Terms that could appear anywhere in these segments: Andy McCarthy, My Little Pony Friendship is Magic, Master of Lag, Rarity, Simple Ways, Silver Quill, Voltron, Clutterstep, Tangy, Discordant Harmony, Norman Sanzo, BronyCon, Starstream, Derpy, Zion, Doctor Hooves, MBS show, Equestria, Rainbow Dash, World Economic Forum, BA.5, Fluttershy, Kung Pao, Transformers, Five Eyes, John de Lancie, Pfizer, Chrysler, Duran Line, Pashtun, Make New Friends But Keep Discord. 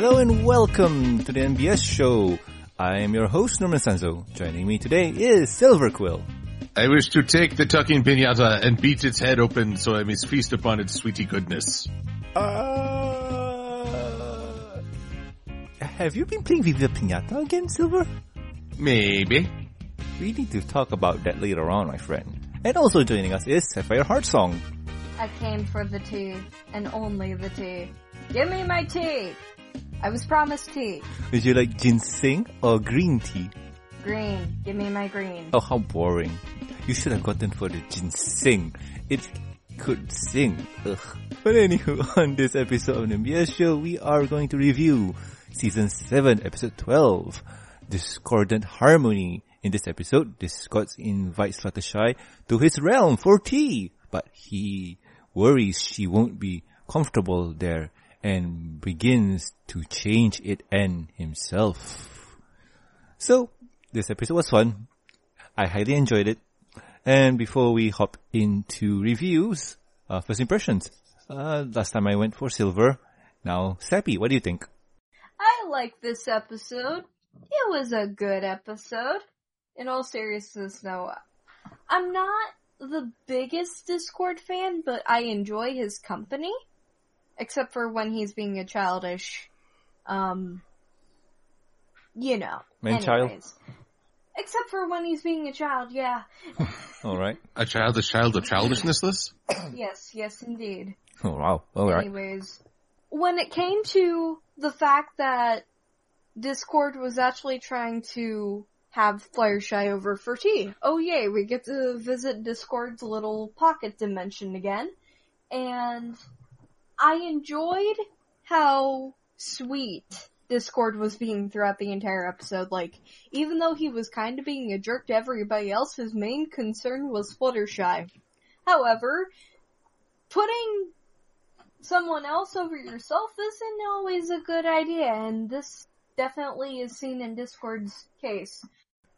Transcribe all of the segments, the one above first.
Hello and welcome to the MBS show. I am your host, Norman Sanzo. Joining me today is Silver Quill. I wish to take the talking piñata and beat its head open so I may feast upon its sweetie goodness. Have you been playing Viva Piñata again, Silver? Maybe. We need to talk about that later on, my friend. And also joining us is Sapphire Heart Song. I came for the tea, and only the tea. Give me my tea! I was promised tea. Would you like ginseng or green tea? Green. Give me my green. Oh, how boring. You should have gotten for the ginseng. It could sing. Ugh. But anywho, on this episode of the MBS show, we are going to review Season 7, Episode 12, Discordant Harmony. In this episode, Discord invites Fluttershy to his realm for tea, but he worries she won't be comfortable there and begins to change it and himself. So, this episode was fun. I highly enjoyed it. And before we hop into reviews, first impressions. Last time I went for Silver. Now, Sappy, what do you think? I like this episode. It was a good episode. In all seriousness, though, I'm not the biggest Discord fan, but I enjoy his company. Except for when he's being a childish, man-child? Except for when he's being a child, yeah. Alright. A child is child of childishness? Yes, indeed. Oh, wow. Alright. Anyways, when it came to the fact that Discord was actually trying to have Fluttershy over for tea. Oh, yay, we get to visit Discord's little pocket dimension again. And I enjoyed how sweet Discord was being throughout the entire episode. Like, even though he was kind of being a jerk to everybody else, his main concern was Fluttershy. However, putting someone else over yourself isn't always a good idea, and this definitely is seen in Discord's case.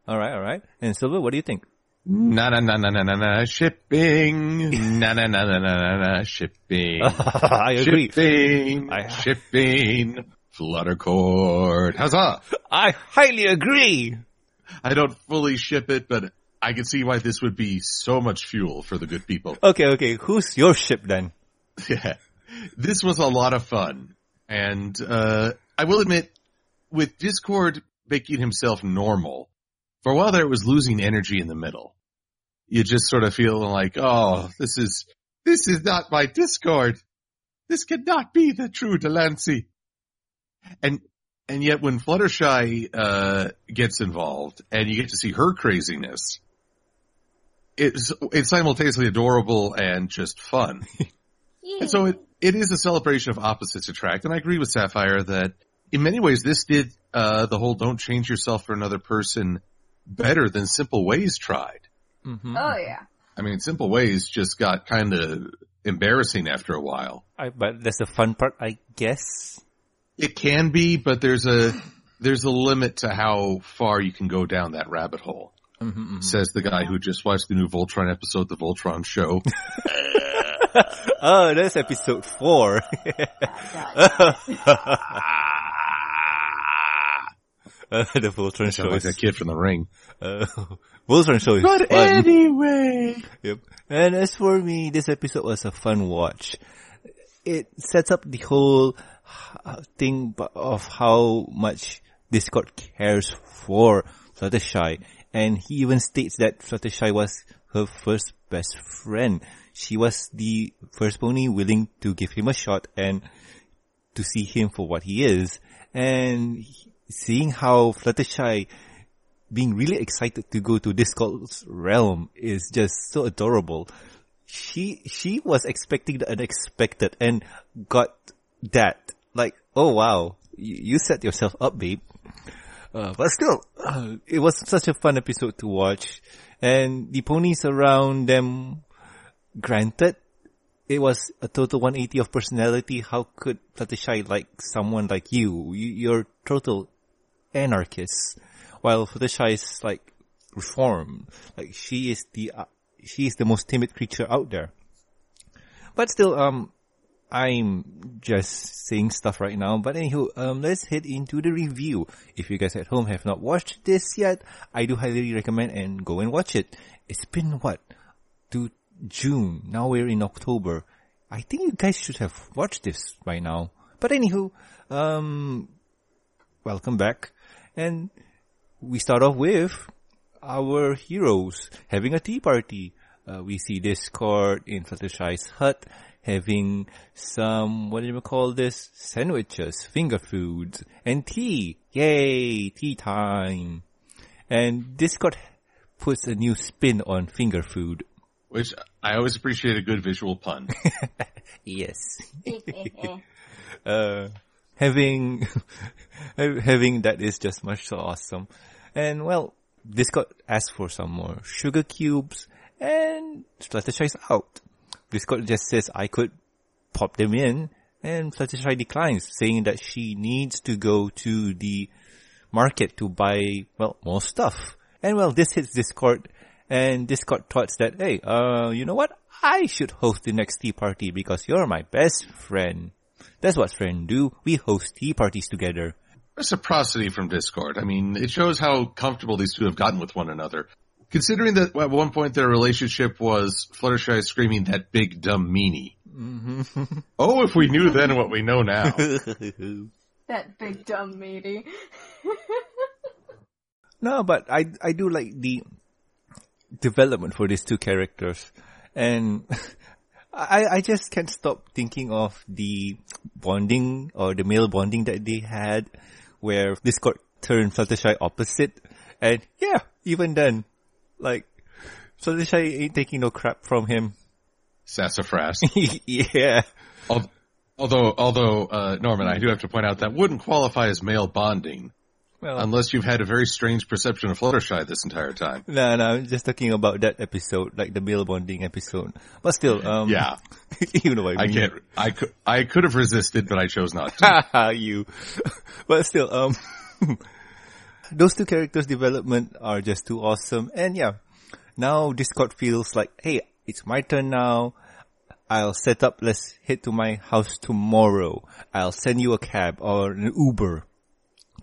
Alright. And Silva, what do you think? Na-na-na-na-na-na-na shipping. Na-na-na-na-na-na shipping. I agree. Shipping. Fluttercord. Huzzah! I highly agree! I don't fully ship it, but I can see why this would be so much fuel for the good people. Okay. Who's your ship then? Yeah. This was a lot of fun. And, I will admit, with Discord making himself normal, for a while there, it was losing energy in the middle. You just sort of feel like, oh, this is not my Discord. This cannot be the true de Lancie. And yet when Fluttershy, gets involved and you get to see her craziness, it's simultaneously adorable and just fun. And so it is a celebration of opposites attract. And I agree with Sapphire that in many ways this did, the whole don't change yourself for another person better than Simple Ways tried. Mm-hmm. Oh, yeah. I mean, Simple Ways just got kind of embarrassing after a while. But that's the fun part, I guess. It can be, but there's a limit to how far you can go down that rabbit hole, says the guy who just watched the new Voltron episode, The Voltron Show. Oh, that's episode 4. The Voltron Show. Like that kid from The Ring. Voltron Show is fun. But anyway. Yep. And as for me, this episode was a fun watch. It sets up the whole thing of how much Discord cares for Fluttershy. And he even states that Fluttershy was her first best friend. She was the first pony willing to give him a shot and to see him for what he is. And seeing how Fluttershy being really excited to go to Discord's realm is just so adorable. She was expecting the unexpected and got that. Like, oh wow, you set yourself up, babe. But still, it was such a fun episode to watch. And the ponies around them, granted, it was a total 180 of personality. How could Fluttershy like someone like you? You're total anarchist, while Fluttershy is like reformed. Like she is the most timid creature out there. But still, I'm just saying stuff right now. But anywho, let's head into the review. If you guys at home have not watched this yet, I do highly recommend and go and watch it. It's been what? To June. Now we're in October. I think you guys should have watched this by now. But anywho, welcome back. And we start off with our heroes having a tea party. We see Discord in Fluttershy's hut having some, what do you call this? Sandwiches, finger foods, and tea. Yay, tea time. And Discord puts a new spin on finger food. Which I always appreciate a good visual pun. Yes. Having that is just much so awesome. And well, Discord asks for some more sugar cubes and Fluttershy's out. Discord just says I could pop them in, and Fluttershy declines, saying that she needs to go to the market to buy, well, more stuff. And well, this hits Discord, and Discord thoughts that, hey, you know what? I should host the next tea party because you're my best friend. That's what friends do. We host tea parties together. Reciprocity from Discord. I mean, it shows how comfortable these two have gotten with one another. Considering that at one point their relationship was Fluttershy screaming, that big dumb meanie. Mm-hmm. Oh, if we knew then what we know now. That big dumb meanie. No, but I do like the development for these two characters. And I just can't stop thinking of the bonding or the male bonding that they had where Discord turned Fluttershy opposite. And yeah, even then. Like, Fluttershy ain't taking no crap from him. Sassafras. Yeah. Although, Norman, I do have to point out that wouldn't qualify as male bonding. Well, unless you've had a very strange perception of Fluttershy this entire time. No, I'm just talking about that episode, like the male bonding episode. But still, yeah. You know what I mean. I could have resisted, but I chose not to. You. But still, those two characters' development are just too awesome. And yeah, now Discord feels like, hey, it's my turn now. I'll set up, let's head to my house tomorrow. I'll send you a cab or an Uber,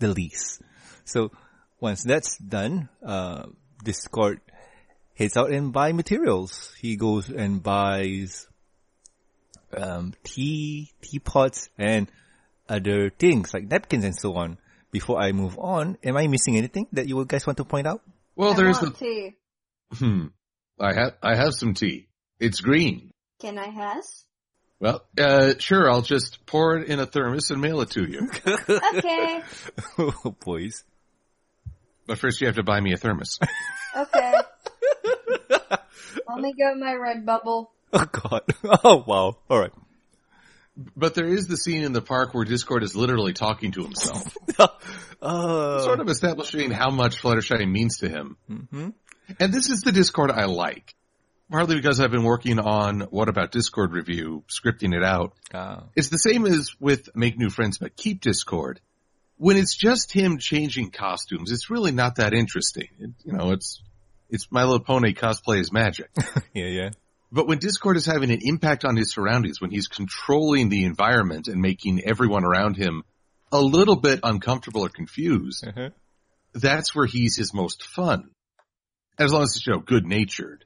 the least. So once that's done, Discord heads out and buy materials. He goes and buys tea, teapots, and other things like napkins and so on. Before I move on, am I missing anything that you guys want to point out? Well, there is tea. I have some tea. It's green. Can I has? Well, sure. I'll just pour it in a thermos and mail it to you. Okay. Oh, boys. But first, you have to buy me a thermos. Okay. Let me go my red bubble. Oh God. Oh wow. All right. But there is the scene in the park where Discord is literally talking to himself. Sort of establishing how much Fluttershy means to him. Mm-hmm. And this is the Discord I like. Partly because I've been working on What About Discord review, scripting it out. Oh. It's the same as with Make New Friends But Keep Discord. When it's just him changing costumes, it's really not that interesting. It's My Little Pony cosplay is magic. Yeah. But when Discord is having an impact on his surroundings, when he's controlling the environment and making everyone around him a little bit uncomfortable or confused, uh-huh. That's where he's his most fun. As long as it's, good-natured.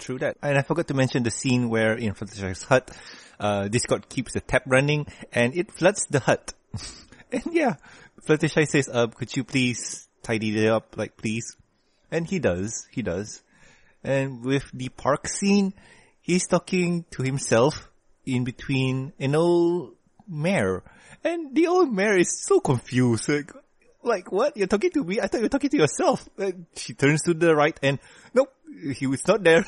True that. And I forgot to mention the scene where in Fluttershy's hut, Discord keeps the tap running and it floods the hut. And yeah, Fluttershy says, could you please tidy it up, like please? And he does. And with the park scene, he's talking to himself in between an old mare. And the old mare is so confused. Like what? You're talking to me? I thought you were talking to yourself. And she turns to the right and, nope, he was not there.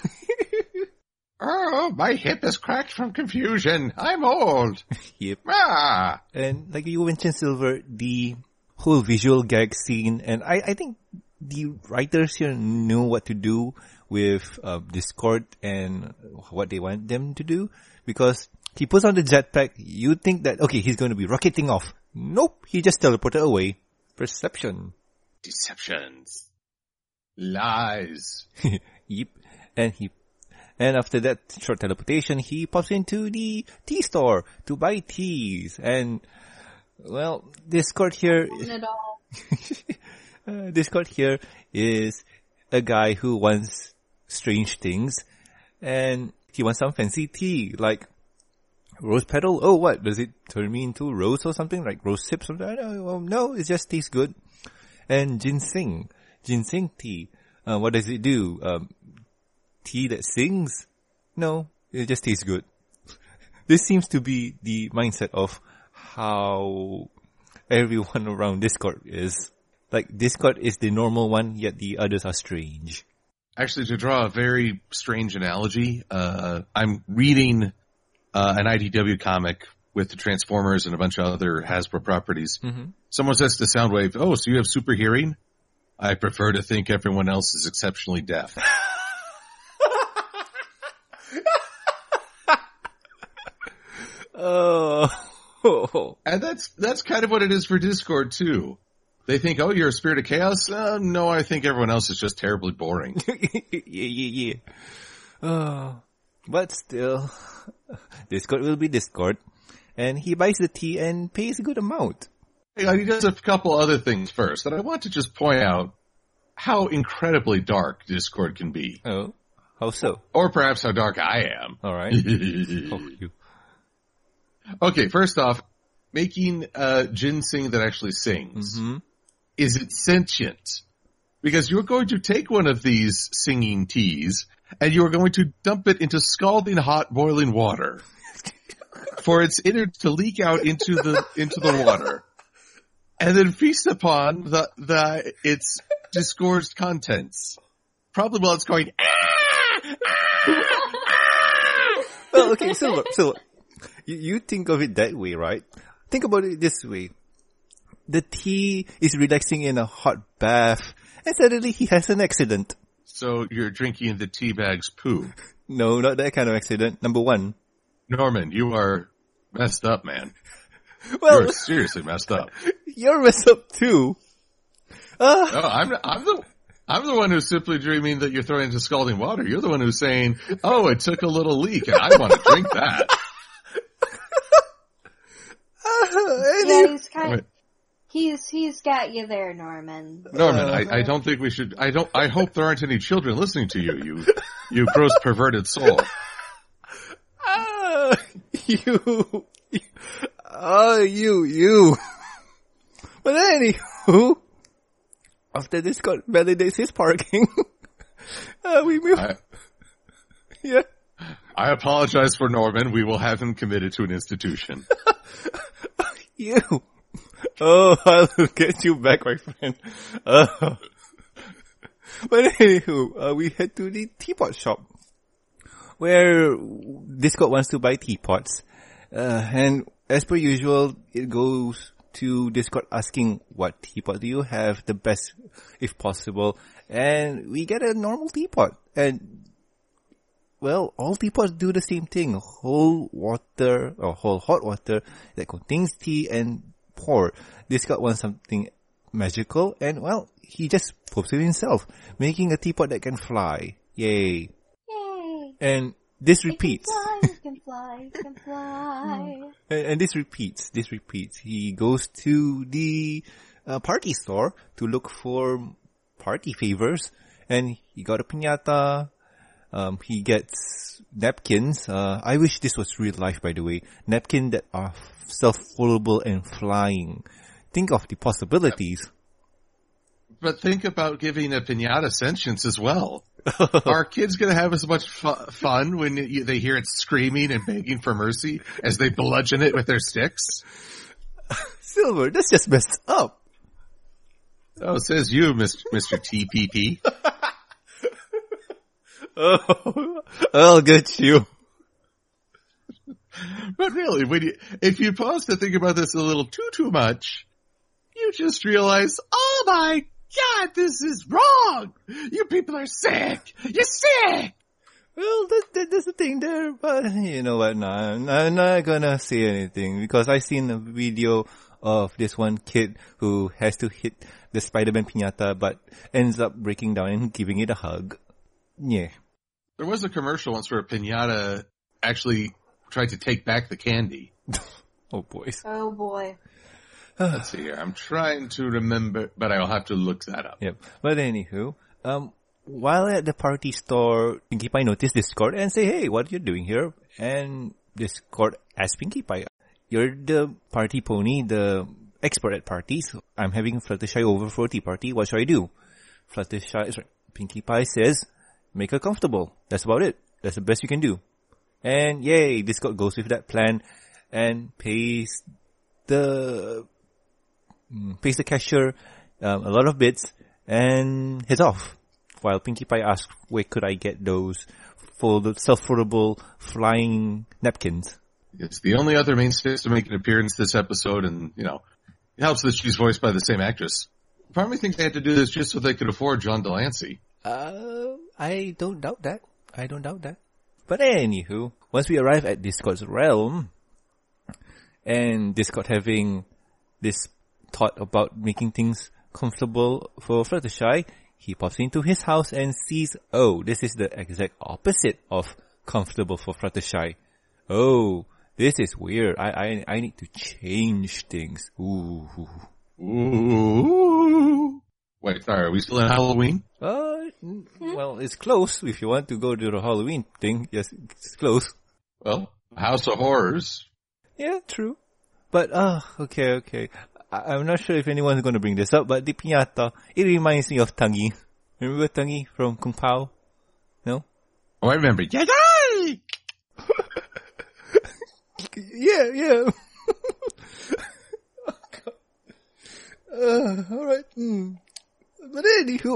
Oh, my hip is cracked from confusion. I'm old. Yep. Ah. And like you mentioned, Silver, the whole visual gag scene. And I think the writers here knew what to do with Discord and what they want them to do, because he puts on the jetpack. You think that, okay, he's going to be rocketing off. Nope, he just teleported away. Perception. Deceptions. Lies. Yep. And he And after that short teleportation, he pops into the tea store to buy teas. And, well, Discord here... Discord here is a guy who wants strange things. And he wants some fancy tea, like rose petal. Oh, what? Does it turn me into rose or something? Like rose sips? Something? I don't know. No, it just tastes good. And ginseng. Ginseng tea. What does it do? Tea that sings? No, it just tastes good. This seems to be the mindset of how everyone around Discord is. Like, Discord is the normal one, yet the others are strange. Actually, to draw a very strange analogy, I'm reading an IDW comic with the Transformers and a bunch of other Hasbro properties. Mm-hmm. Someone says to Soundwave, oh, so you have super hearing? I prefer to think everyone else is exceptionally deaf. Oh. And that's kind of what it is for Discord, too. They think, oh, you're a spirit of chaos? No, I think everyone else is just terribly boring. Yeah. But still, Discord will be Discord. And he buys the tea and pays a good amount. He does a couple other things first, and I want to just point out how incredibly dark Discord can be. Oh, how so? Or perhaps how dark I am. All right. Okay, first off, making ginseng that actually sings. Mm-hmm. Is it sentient? Because you're going to take one of these singing teas, and you're going to dump it into scalding hot boiling water for its innards to leak out into the water. And then feast upon its disgorged contents. Probably while it's going, Well, okay, so you think of it that way, right? Think about it this way. The tea is relaxing in a hot bath, and suddenly he has an accident. So you're drinking the tea bag's poo. No, not that kind of accident. Number one. Norman, you are messed up, man. Well, you're seriously messed up. You're messed up too. No, I'm the one who's simply dreaming that you're throwing into scalding water. You're the one who's saying, "Oh, it took a little leak. And I want to drink that." Yeah, he's got you there, Norman. Norman, I don't think we should. I hope there aren't any children listening to you. You gross perverted soul. You. But anywho, after Discord validates his parking, we move. Yeah. I apologize for Norman. We will have him committed to an institution. You. Oh, I'll get you back, my friend. But anywho, we head to the teapot shop where Discord wants to buy teapots. And as per usual, it goes to Discord asking what teapot do you have, the best if possible, and we get a normal teapot. And, well, all teapots do the same thing. Whole hot water that contains tea and pour. Discord wants something magical, and, well, he just pops it himself, making a teapot that can fly. Yay. And this repeats. Can fly. And this repeats. He goes to the party store to look for party favors, and he got a piñata. He gets napkins. I wish this was real life, by the way. Napkins that are self-foldable and flying. Think of the possibilities. But think about giving a piñata sentience as well. Are kids going to have as much fun when they hear it screaming and begging for mercy as they bludgeon it with their sticks? Silver, that's just messed up. Oh, says you, Mr. TPP. Oh, I'll get you. But really, if you pause to think about this a little too much, you just realize, oh my God, this is wrong! You people are sick! You're sick! Well, that's the thing there, but you know what, no, I'm not gonna say anything, because I've seen a video of this one kid who has to hit the Spider-Man piñata, but ends up breaking down and giving it a hug. Yeah. There was a commercial once where Piñata actually tried to take back the candy. Oh, boy. Oh, boy. Let's see here. I'm trying to remember, but I'll have to look that up. Yep. But anywho, while at the party store, Pinkie Pie noticed Discord and say, hey, what are you doing here? And Discord asked Pinkie Pie, you're the party pony, the expert at parties. I'm having Fluttershy over for a tea party. What should I do? Pinkie Pie says, make her comfortable. That's about it. That's the best you can do. And yay, Discord goes with that plan and pays the cashier a lot of bits and heads off. While Pinkie Pie asks, where could I get those self-foldable flying napkins? It's the only other mainstay to make an appearance this episode, and, you know, it helps that she's voiced by the same actress. Part of me thinks they had to do this just so they could afford John de Lancie. I don't doubt that. But anywho, once we arrive at Discord's realm, and Discord having this thought about making things comfortable for Fluttershy, he pops into his house and sees, oh, this is the exact opposite of comfortable for Fluttershy. Oh, this is weird. I need to change things. Ooh. Wait, sorry, are we still in Halloween? Well, it's close. If you want to go to the Halloween thing, yes, it's close. Well, House of Horrors. Yeah, true. But, okay. I'm not sure if anyone's going to bring this up, but the piñata, it reminds me of Tangy. Remember Tangy from Kung Pao? No? Oh, I remember. Yeah. Oh, God. Alright. But anywho.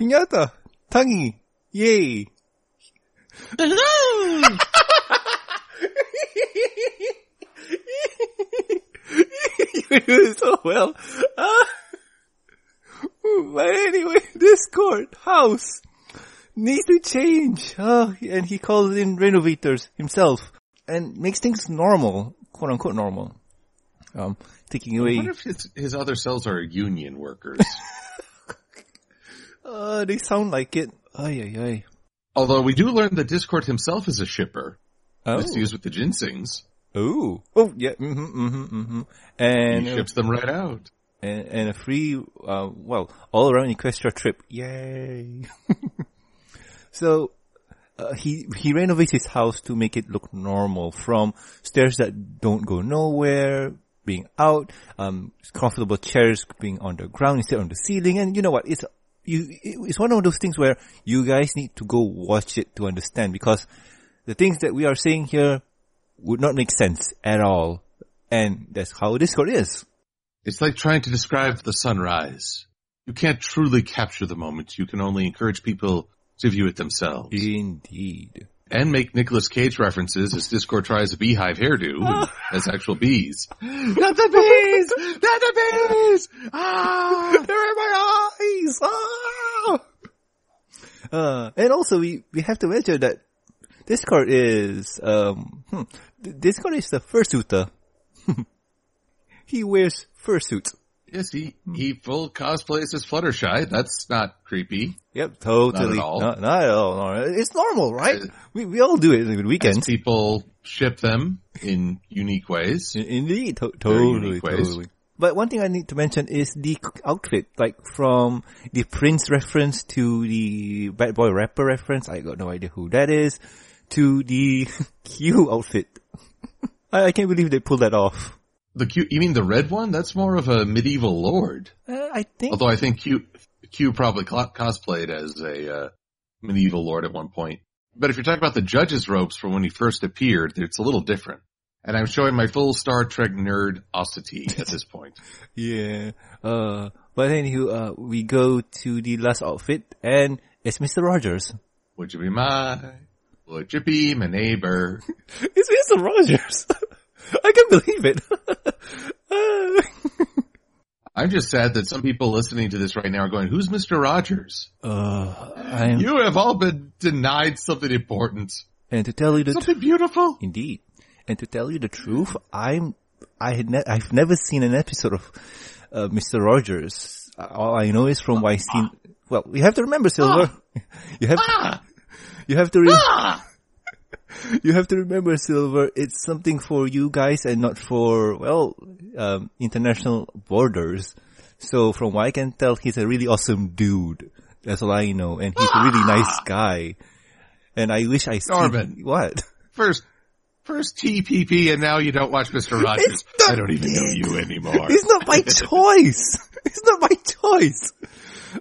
Piñata. Tangy. Yay. You do it so well. But anyway, Discord house needs to change. And he calls in renovators himself and makes things normal, quote unquote normal. Taking away. I wonder if his other cells are union workers. They sound like it. Ay. Although we do learn that Discord himself is a shipper. Oh. It's used with the ginsings. Ooh. Oh, yeah. And he ships them right out. And a free, all around Equestria trip. Yay. So, he renovates his house to make it look normal, from stairs that don't go nowhere being out, comfortable chairs being on the ground instead on the ceiling. And you know what? It's one of those things where you guys need to go watch it to understand, because the things that we are saying here would not make sense at all. And that's how Discord is. It's like trying to describe the sunrise. You can't truly capture the moment. You can only encourage people to view it themselves. Indeed. And make Nicolas Cage references as Discord tries a beehive hairdo as actual bees. Not the bees! Not the bees! Ah! They're in my eyes! Ah! And also, we have to mention that Discord is, Discord is the fursuiter. He wears fursuits. Yes, he full cosplays as Fluttershy. That's not creepy. Yep, totally. Not at all. It's normal, right? We all do it on weekends. People ship them in unique ways. Indeed, totally. But one thing I need to mention is the outfit, like from the Prince reference to the Bad Boy Rapper reference. I got no idea who that is. To the Q outfit. I can't believe they pulled that off. The Q, you mean the red one? That's more of a medieval lord. I think. Although I think Q probably cosplayed as a medieval lord at one point. But if you're talking about the judge's robes from when he first appeared, it's a little different. And I'm showing my full Star Trek nerd-osity at this point. Yeah. But anywho, we go to the last outfit, and it's Mr. Rogers. Would you be my neighbor? It's Mr. Rogers. I can't believe it. I'm just sad that some people listening to this right now are going, who's Mr. Rogers? You have all been denied something important. And to tell you something beautiful. Indeed. And to tell you the truth, I've never seen an episode of Mr. Rogers. All I know is from YC Well, you have to remember, Silver. You have to remember, Silver, it's something for you guys and not for, well, international borders. So from what I can tell, he's a really awesome dude. That's all I know. And he's a really nice guy. And I wish I... Norman. What? First TPP and now you don't watch Mr. Rogers. I don't even know you anymore. It's not my choice. It's not my choice.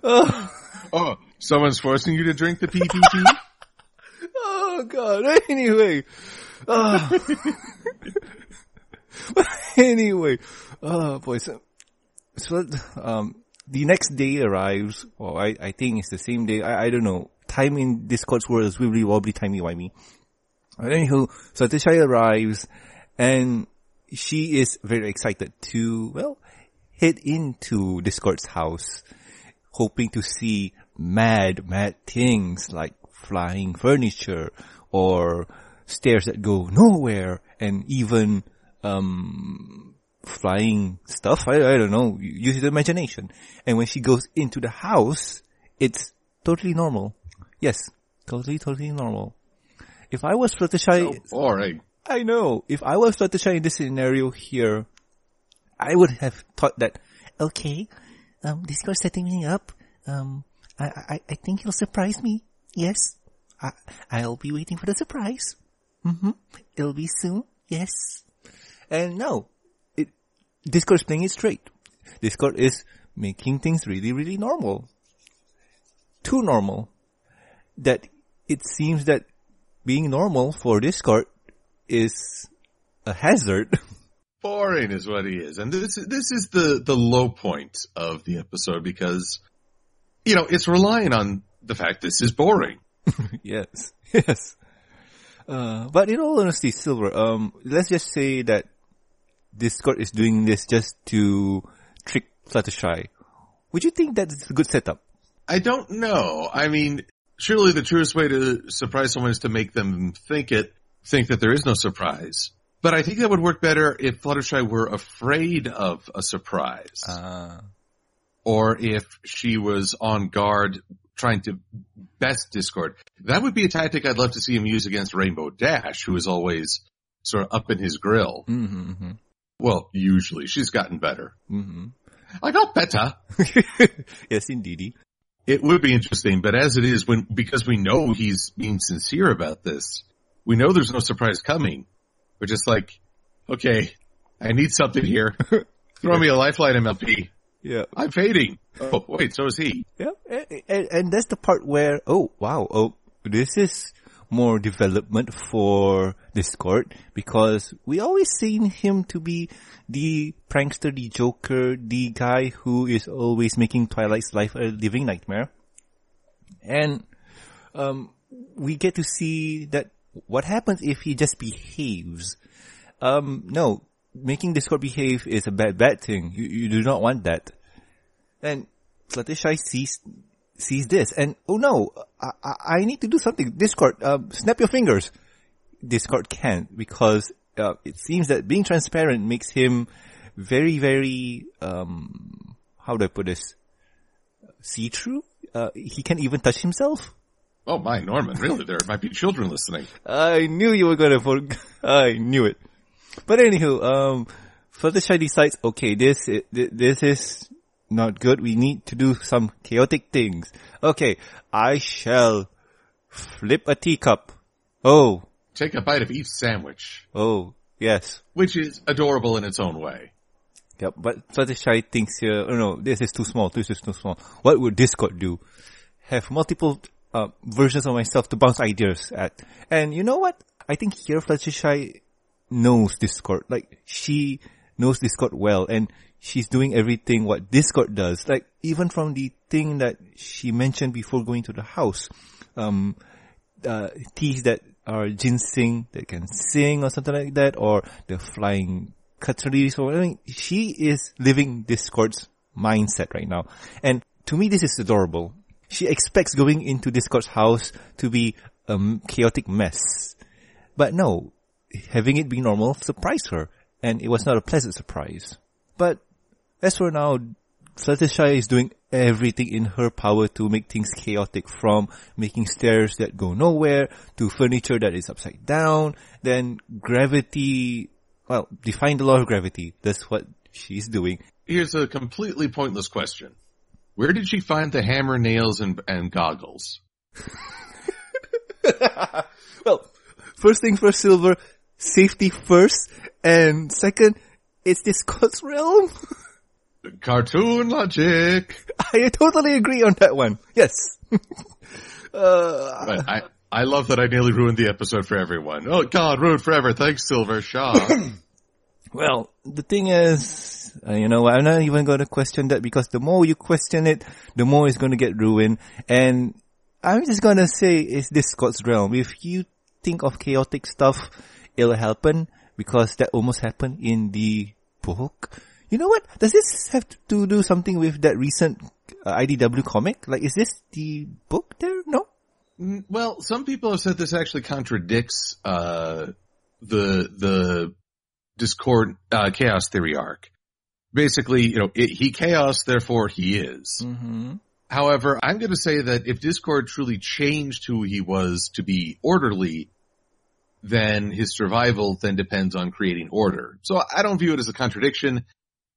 Oh, someone's forcing you to drink the PPP? Oh, God. Anyway. Anyway. Oh, boy. So the next day arrives. Well, I think it's the same day. I don't know. Time in Discord's world is really wobbly, timey-wimey. Anywho, Fluttershy arrives, and she is very excited to, well, head into Discord's house, hoping to see mad things like flying furniture or stairs that go nowhere, and even flying stuff. I don't know. Use your imagination. And when she goes into the house, it's totally normal. Yes, totally normal. If I was Fluttershy... So boring. I know. If I was Fluttershy in this scenario here, I would have thought that, okay, this guy's setting me up. I think he'll surprise me. Yes. I'll be waiting for the surprise. Mm-hmm. It'll be soon. Yes. And no. Discord's playing it straight. Discord is making things really, really normal. Too normal. That it seems that being normal for Discord is a hazard. Boring is what he is. And this is the low point of the episode because, you know, it's relying on the fact this is boring. Yes. But in all honesty, Silver, let's just say that Discord is doing this just to trick Fluttershy. Would you think that's a good setup? I don't know. I mean, surely the truest way to surprise someone is to make them think that there is no surprise. But I think that would work better if Fluttershy were afraid of a surprise. Or if she was on guard trying to best Discord. That would be a tactic I'd love to see him use against Rainbow Dash, who is always sort of up in his grill. Mm-hmm, mm-hmm. Well, usually. She's gotten better. Mm-hmm. I got better. Yes, indeedy. It would be interesting, but as it is, because we know he's being sincere about this, we know there's no surprise coming. We're just like, okay, I need something here. Throw me a lifeline, MLP. Yeah. I'm fading. Oh, wait, so is he. Yeah, and that's the part where, this is more development for Discord because we always seen him to be the prankster, the joker, the guy who is always making Twilight's life a living nightmare. And we get to see that what happens if he just behaves. No, making Discord behave is a bad thing. You do not want that. And Fluttershy sees this and, oh no, I need to do something. Discord, snap your fingers. Discord can't because it seems that being transparent makes him very, very, how do I put this? See-through? He can't even touch himself. Oh my, Norman, really? There might be children listening. I knew you were gonna I knew it. But anywho, Fluttershy decides, okay, this is not good. We need to do some chaotic things. Okay, I shall flip a teacup. Oh. Take a bite of each sandwich. Oh, yes. Which is adorable in its own way. Yep, but Fluttershy thinks here, oh no, this is too small. What would Discord do? Have multiple versions of myself to bounce ideas at. And you know what? I think here Fluttershy knows Discord. Like, she knows Discord well, and she's doing everything what Discord does. Like, even from the thing that she mentioned before going to the house, teas that are ginseng that can sing or something like that, or the flying cutleries or anything. She is living Discord's mindset right now. And to me, this is adorable. She expects going into Discord's house to be a chaotic mess. But no, having it be normal surprised her. And it was not a pleasant surprise. But as for now, Fluttershy is doing everything in her power to make things chaotic, from making stairs that go nowhere to furniture that is upside down. Then gravity, well, define the law of gravity. That's what she's doing. Here's a completely pointless question. Where did she find the hammer, nails, and goggles? Well, first thing first, Silver, safety first, and second, it's Discord's realm. Cartoon logic. I totally agree on that one. Yes. But I love that I nearly ruined the episode for everyone. Oh, God, ruined forever. Thanks, Silver. Shaw. Well, the thing is, you know, I'm not even going to question that, because the more you question it, the more it's going to get ruined. And I'm just going to say it's Discord's realm. If you think of chaotic stuff, it'll happen, because that almost happened in the book. You know what? Does this have to do something with that recent IDW comic? Like, is this the book there? No? Well, some people have said this actually contradicts the Discord Chaos Theory arc. Basically, you know, he chaos, therefore he is. Mm-hmm. However, I'm going to say that if Discord truly changed who he was to be orderly, then his survival then depends on creating order. So I don't view it as a contradiction.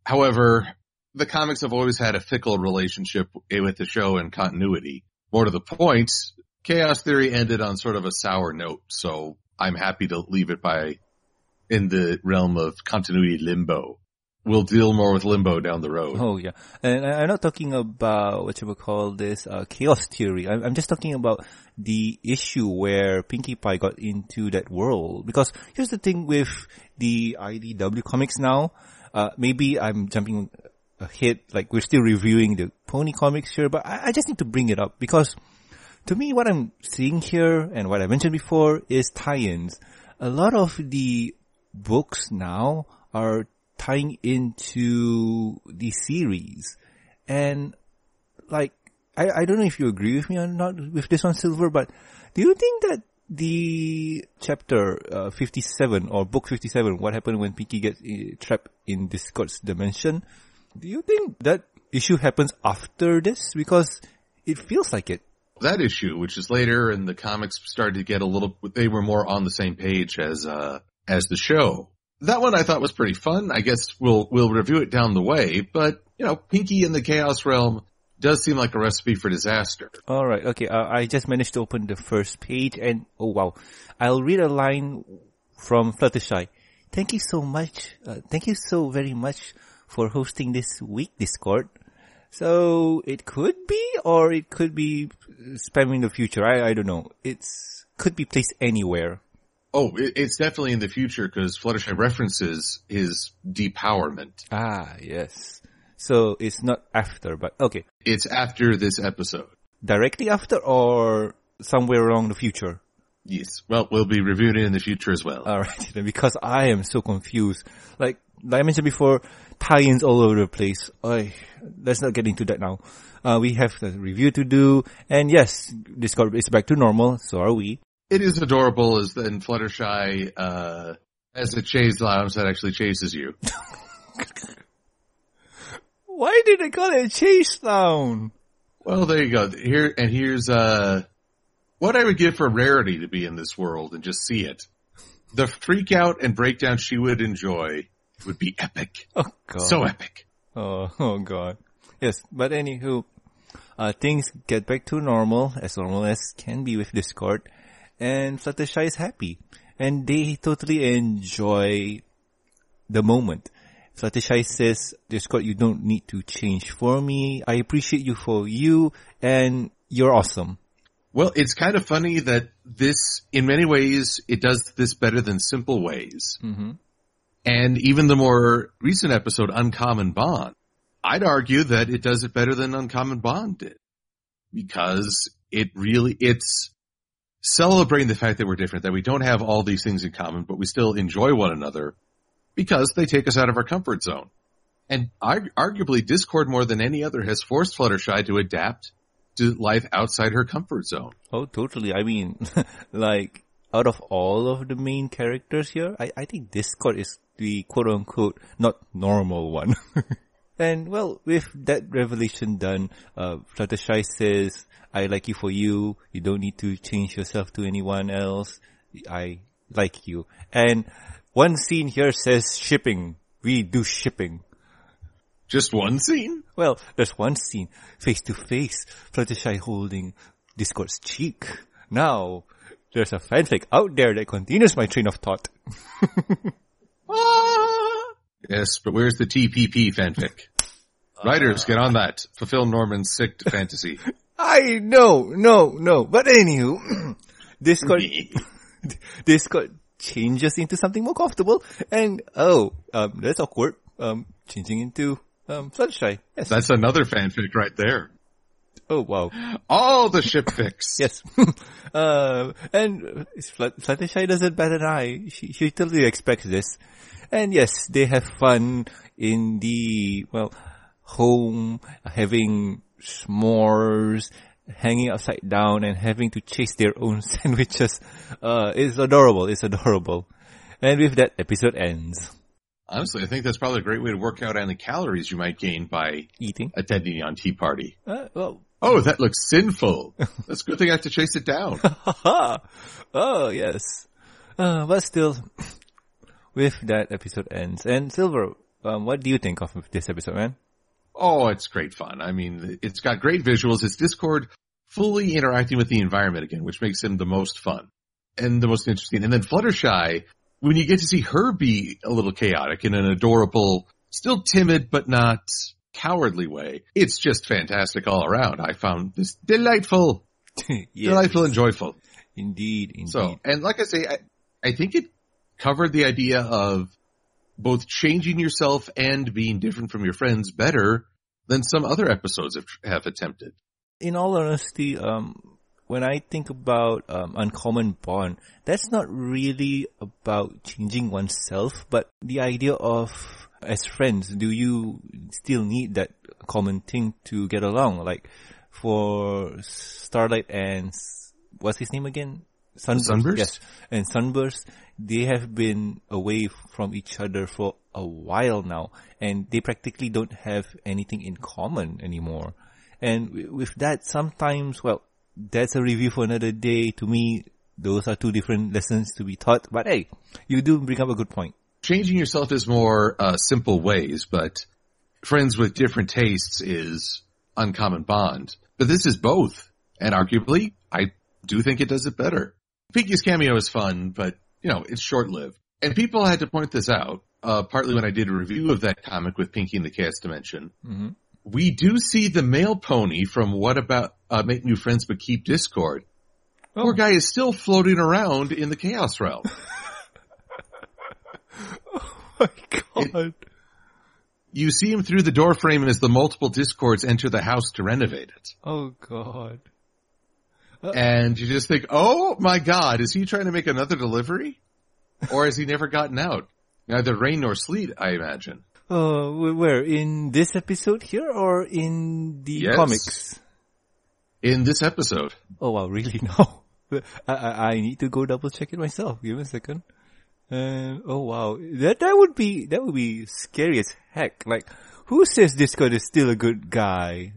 However, the comics have always had a fickle relationship with the show and continuity. More to the point, Chaos Theory ended on sort of a sour note, so I'm happy to leave it by in the realm of continuity limbo. We'll deal more with limbo down the road. Oh, yeah. And I'm not talking about what you would call this Chaos Theory. I'm just talking about the issue where Pinkie Pie got into that world. Because here's the thing with the IDW comics now. Maybe I'm jumping ahead, like we're still reviewing the pony comics here, but I just need to bring it up. Because to me, what I'm seeing here and what I mentioned before is tie-ins. A lot of the books now are tying into the series. And like, I don't know if you agree with me or not with this one, Silver, but do you think that the chapter 57 or book 57, what happened when Pinkie gets trapped in Discord's dimension, do you think that issue happens after this? Because it feels like it. That issue, which is later, and the comics started to get a little, they were more on the same page as the show. That one I thought was pretty fun. I guess we'll review it down the way, but you know, Pinkie in the Chaos Realm does seem like a recipe for disaster. All right, okay. I just managed to open the first page, and oh wow, I'll read a line from Fluttershy. Thank you so much. Thank you so very much for hosting this week, Discord. So it could be, or it could be spamming the future. I don't know. It's could be placed anywhere. Oh, it's definitely in the future, because Fluttershy references his depowerment. Ah, yes. So it's not after, but okay. It's after this episode. Directly after, or somewhere along the future? Yes. Well, we'll be reviewing it in the future as well. All right, because I am so confused. Like I mentioned before, tie-ins all over the place. Let's not get into that now. We have a review to do, and yes, Discord is back to normal, so are we. It is adorable, as then Fluttershy, as it chased Lounge, that actually chases you. Why did they call it Chase Down? Well, there you go. Here's what I would give for Rarity to be in this world and just see it. The freak out and breakdown she would enjoy would be epic. Oh God, so epic. Oh God, yes. But anywho, things get back to normal as can be with Discord, and Fluttershy is happy, and they totally enjoy the moment. Fluttershy says, Discord, you don't need to change for me. I appreciate you for you, and you're awesome. Well, it's kind of funny that this, in many ways, it does this better than Simple Ways. Mm-hmm. And even the more recent episode, Uncommon Bond, I'd argue that it does it better than Uncommon Bond did. Because it's celebrating the fact that we're different, that we don't have all these things in common, but we still enjoy one another. Because they take us out of our comfort zone. And arguably, Discord more than any other has forced Fluttershy to adapt to life outside her comfort zone. Oh, totally. I mean, like, out of all of the main characters here, I think Discord is the quote-unquote not normal one. And, well, with that revelation done, Fluttershy says, I like you for you. You don't need to change yourself to anyone else. I like you. And one scene here says shipping. We do shipping. Just one scene? Well, there's one scene. Face to face. Fluttershy holding Discord's cheek. Now, there's a fanfic out there that continues my train of thought. Yes, but where's the TPP fanfic? Writers, get on that. Fulfill Norman's sick fantasy. I know, no. But anywho, Discord changes into something more comfortable. And, that's awkward. Changing into Fluttershy. Yes. That's another fanfic right there. Oh, wow. All the ship fix. Yes. And Fluttershy doesn't bat an eye. She totally expects this. And yes, they have fun in the, home, having s'mores, hanging upside down and having to chase their own sandwiches. It's adorable. And with that, episode ends. Honestly, I think that's probably a great way to work out on the calories you might gain by eating, attending on Tea Party. Oh, that looks sinful. That's a good thing I have to chase it down. Oh, yes. But still, with that, episode ends. And Silver, what do you think of this episode, man? Oh, it's great fun. I mean, it's got great visuals. It's Discord fully interacting with the environment again, which makes him the most fun and the most interesting. And then Fluttershy, when you get to see her be a little chaotic in an adorable, still timid but not cowardly way, it's just fantastic all around. I found this delightful, yes. Delightful and joyful. Indeed. So, and like I say, I think it covered the idea of both changing yourself and being different from your friends better than some other episodes have attempted. In all honesty, when I think about Uncommon Bond, that's not really about changing oneself, but the idea of, as friends, do you still need that common thing to get along? Like for Starlight and, what's his name again? Sunburst? Yes. And Sunburst, they have been away from each other for a while now, and they practically don't have anything in common anymore. And with that, sometimes, that's a review for another day. To me, those are two different lessons to be taught. But hey, you do bring up a good point. Changing yourself is more Simple Ways, but friends with different tastes is Uncommon Bond. But this is both. And arguably, I do think it does it better. Pinkie's cameo is fun, but, it's short-lived. And people had to point this out, partly when I did a review of that comic with Pinkie in the Chaos Dimension. Mm-hmm. We do see the male pony from What About Make New Friends But Keep Discord. Oh. Poor guy is still floating around in the Chaos Realm. Oh my God. You see him through the doorframe as the multiple Discords enter the house to renovate it. Oh God. And you just think, oh my God, is he trying to make another delivery? Or has he never gotten out? Neither rain nor sleet, I imagine. Where? In this episode here or in the comics? In this episode. Oh, wow, really? No. I need to go double check it myself. Give me a second. Oh, wow. That would be scary as heck. Like, who says Discord is still a good guy?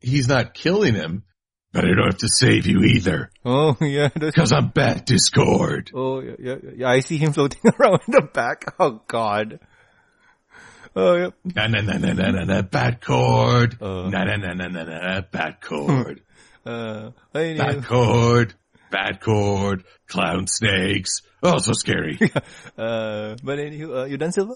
He's not killing him, but I don't have to save you either. Oh, yeah. Because I'm bad, Discord. Oh, yeah. I see him floating around in the back. Oh, God. Oh, yep. Na na na na na na bat cord. Na na na na na na bat cord. Bat cord. Bat cord. Clown snakes. Oh, so scary. But anywho, you done, Silva?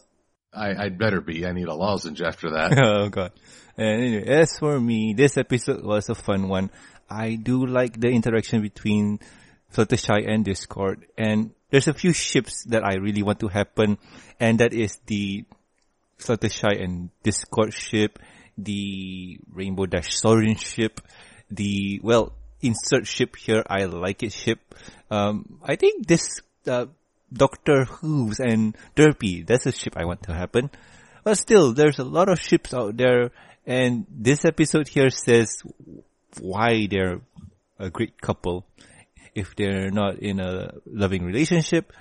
I'd better be. I need a lozenge after that. Oh God. And anyway, as for me, this episode was a fun one. I do like the interaction between Fluttershy and Discord, and there's a few ships that I really want to happen, and that is the Fluttershy and Discord ship, the Rainbow Dash Sorin ship, the, insert ship here, I like it ship. I think this Doctor Hooves and Derpy, that's a ship I want to happen. But still, there's a lot of ships out there, and this episode here says why they're a great couple. If they're not in a loving relationship,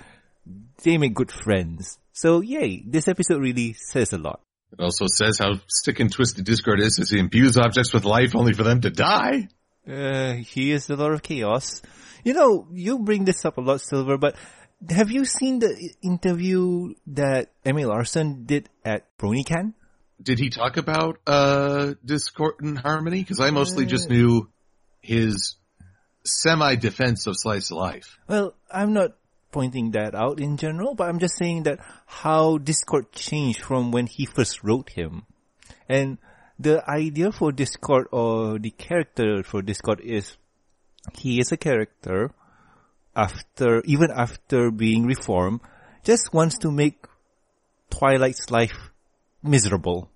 they make good friends. So, yay, this episode really says a lot. It also says how stick and twisted Discord is as he imbues objects with life only for them to die. He is the Lord of Chaos. You know, you bring this up a lot, Silver, but have you seen the interview that Emily Larson did at BronyCon? Did he talk about Discordant Harmony? Because I mostly just knew his semi-defense of Slice Life. Well, I'm not pointing that out in general, but I'm just saying that how Discord changed from when he first wrote him. And the idea for Discord, or the character for Discord, is he is a character even after being reformed, just wants to make Twilight's life miserable.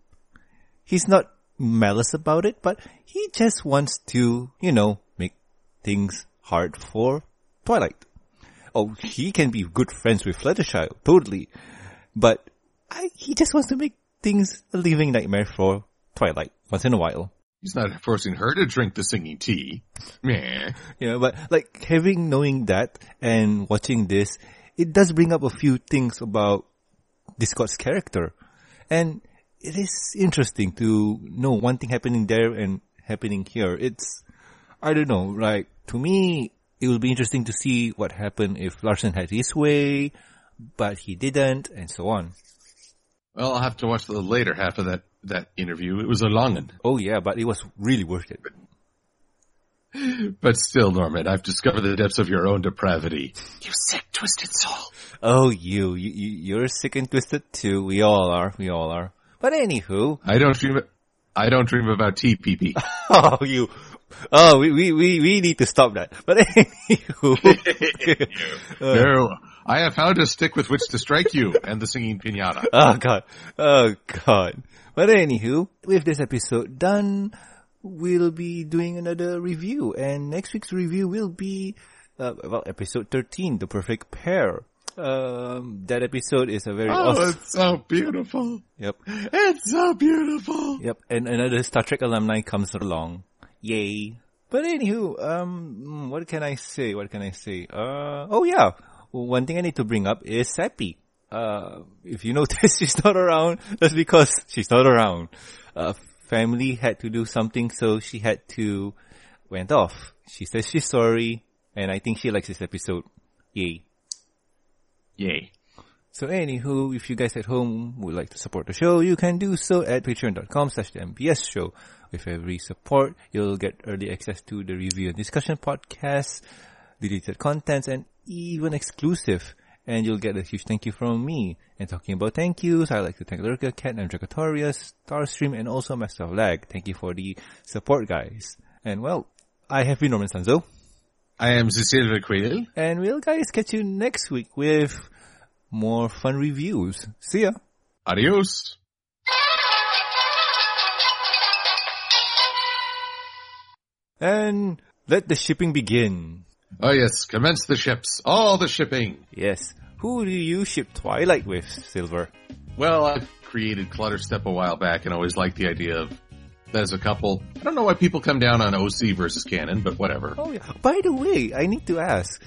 He's not malice about it, but he just wants to, you know, make things hard for Twilight. Oh, he can be good friends with Fluttershy, totally. But he just wants to make things a living nightmare for Twilight once in a while. He's not forcing her to drink the singing tea. Meh. Yeah, but like knowing that and watching this, it does bring up a few things about Discord's character. And it is interesting to know one thing happening there and happening here. It's, I don't know, like, to me, it would be interesting to see what happened if Larson had his way, but he didn't, and so on. Well, I'll have to watch the later half of that interview. It was a long one. Oh yeah, but it was really worth it. But still, Norman, I've discovered the depths of your own depravity. You sick, twisted soul. Oh, you're sick and twisted too. We all are. But anywho, I don't dream about TPP. We need to stop that. But anywho, no, I have found a stick with which to strike you and the singing piñata. Oh god. But anywho, with this episode done, we'll be doing another review, and next week's review will be episode 13, The Perfect Pair. That episode is a very awesome... it's so beautiful. Yep. It's so beautiful. Yep, and another Star Trek alumni comes along. Yay. But anywho, what can I say? One thing I need to bring up is Sappy. If you notice, she's not around. That's because she's not around. Family had to do something, so she had to went off. She says she's sorry, and I think she likes this episode. Yay. So anywho, if you guys at home would like to support the show, you can do so at patreon.com/the MBS show. With every support, you'll get early access to the review and discussion podcasts, deleted contents, and even exclusive. And you'll get a huge thank you from me. And talking about thank yous, I'd like to thank Lurker Cat and Dragatorius, Starstream, and also Master of Lag. Thank you for the support, guys. And well, I have been Norman Sanzo. I am Silver Quill. And we'll guys catch you next week with more fun reviews. See ya. Adios. And let the shipping begin. Oh yes, commence the ships. All the shipping. Yes. Who do you ship Twilight with, Silver? Well, I've created Clutterstep a while back and always liked the idea of that as a couple. I don't know why people come down on OC versus canon, but whatever. Oh yeah. By the way, I need to ask.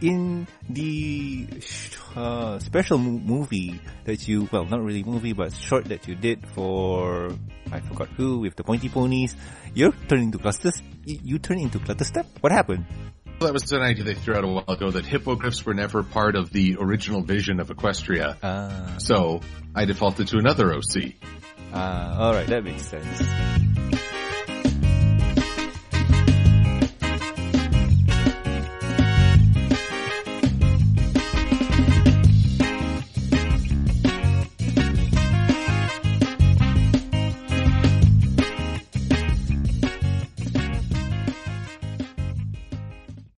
In the special movie that you... Well, not really movie, but short that you did for... I forgot who, with the pointy ponies. You're turning into clusters. You turn into Clutterstep? What happened? Well, that was an idea they threw out a while ago, that hippogriffs were never part of the original vision of Equestria. So I defaulted to another OC. Alright, that makes sense.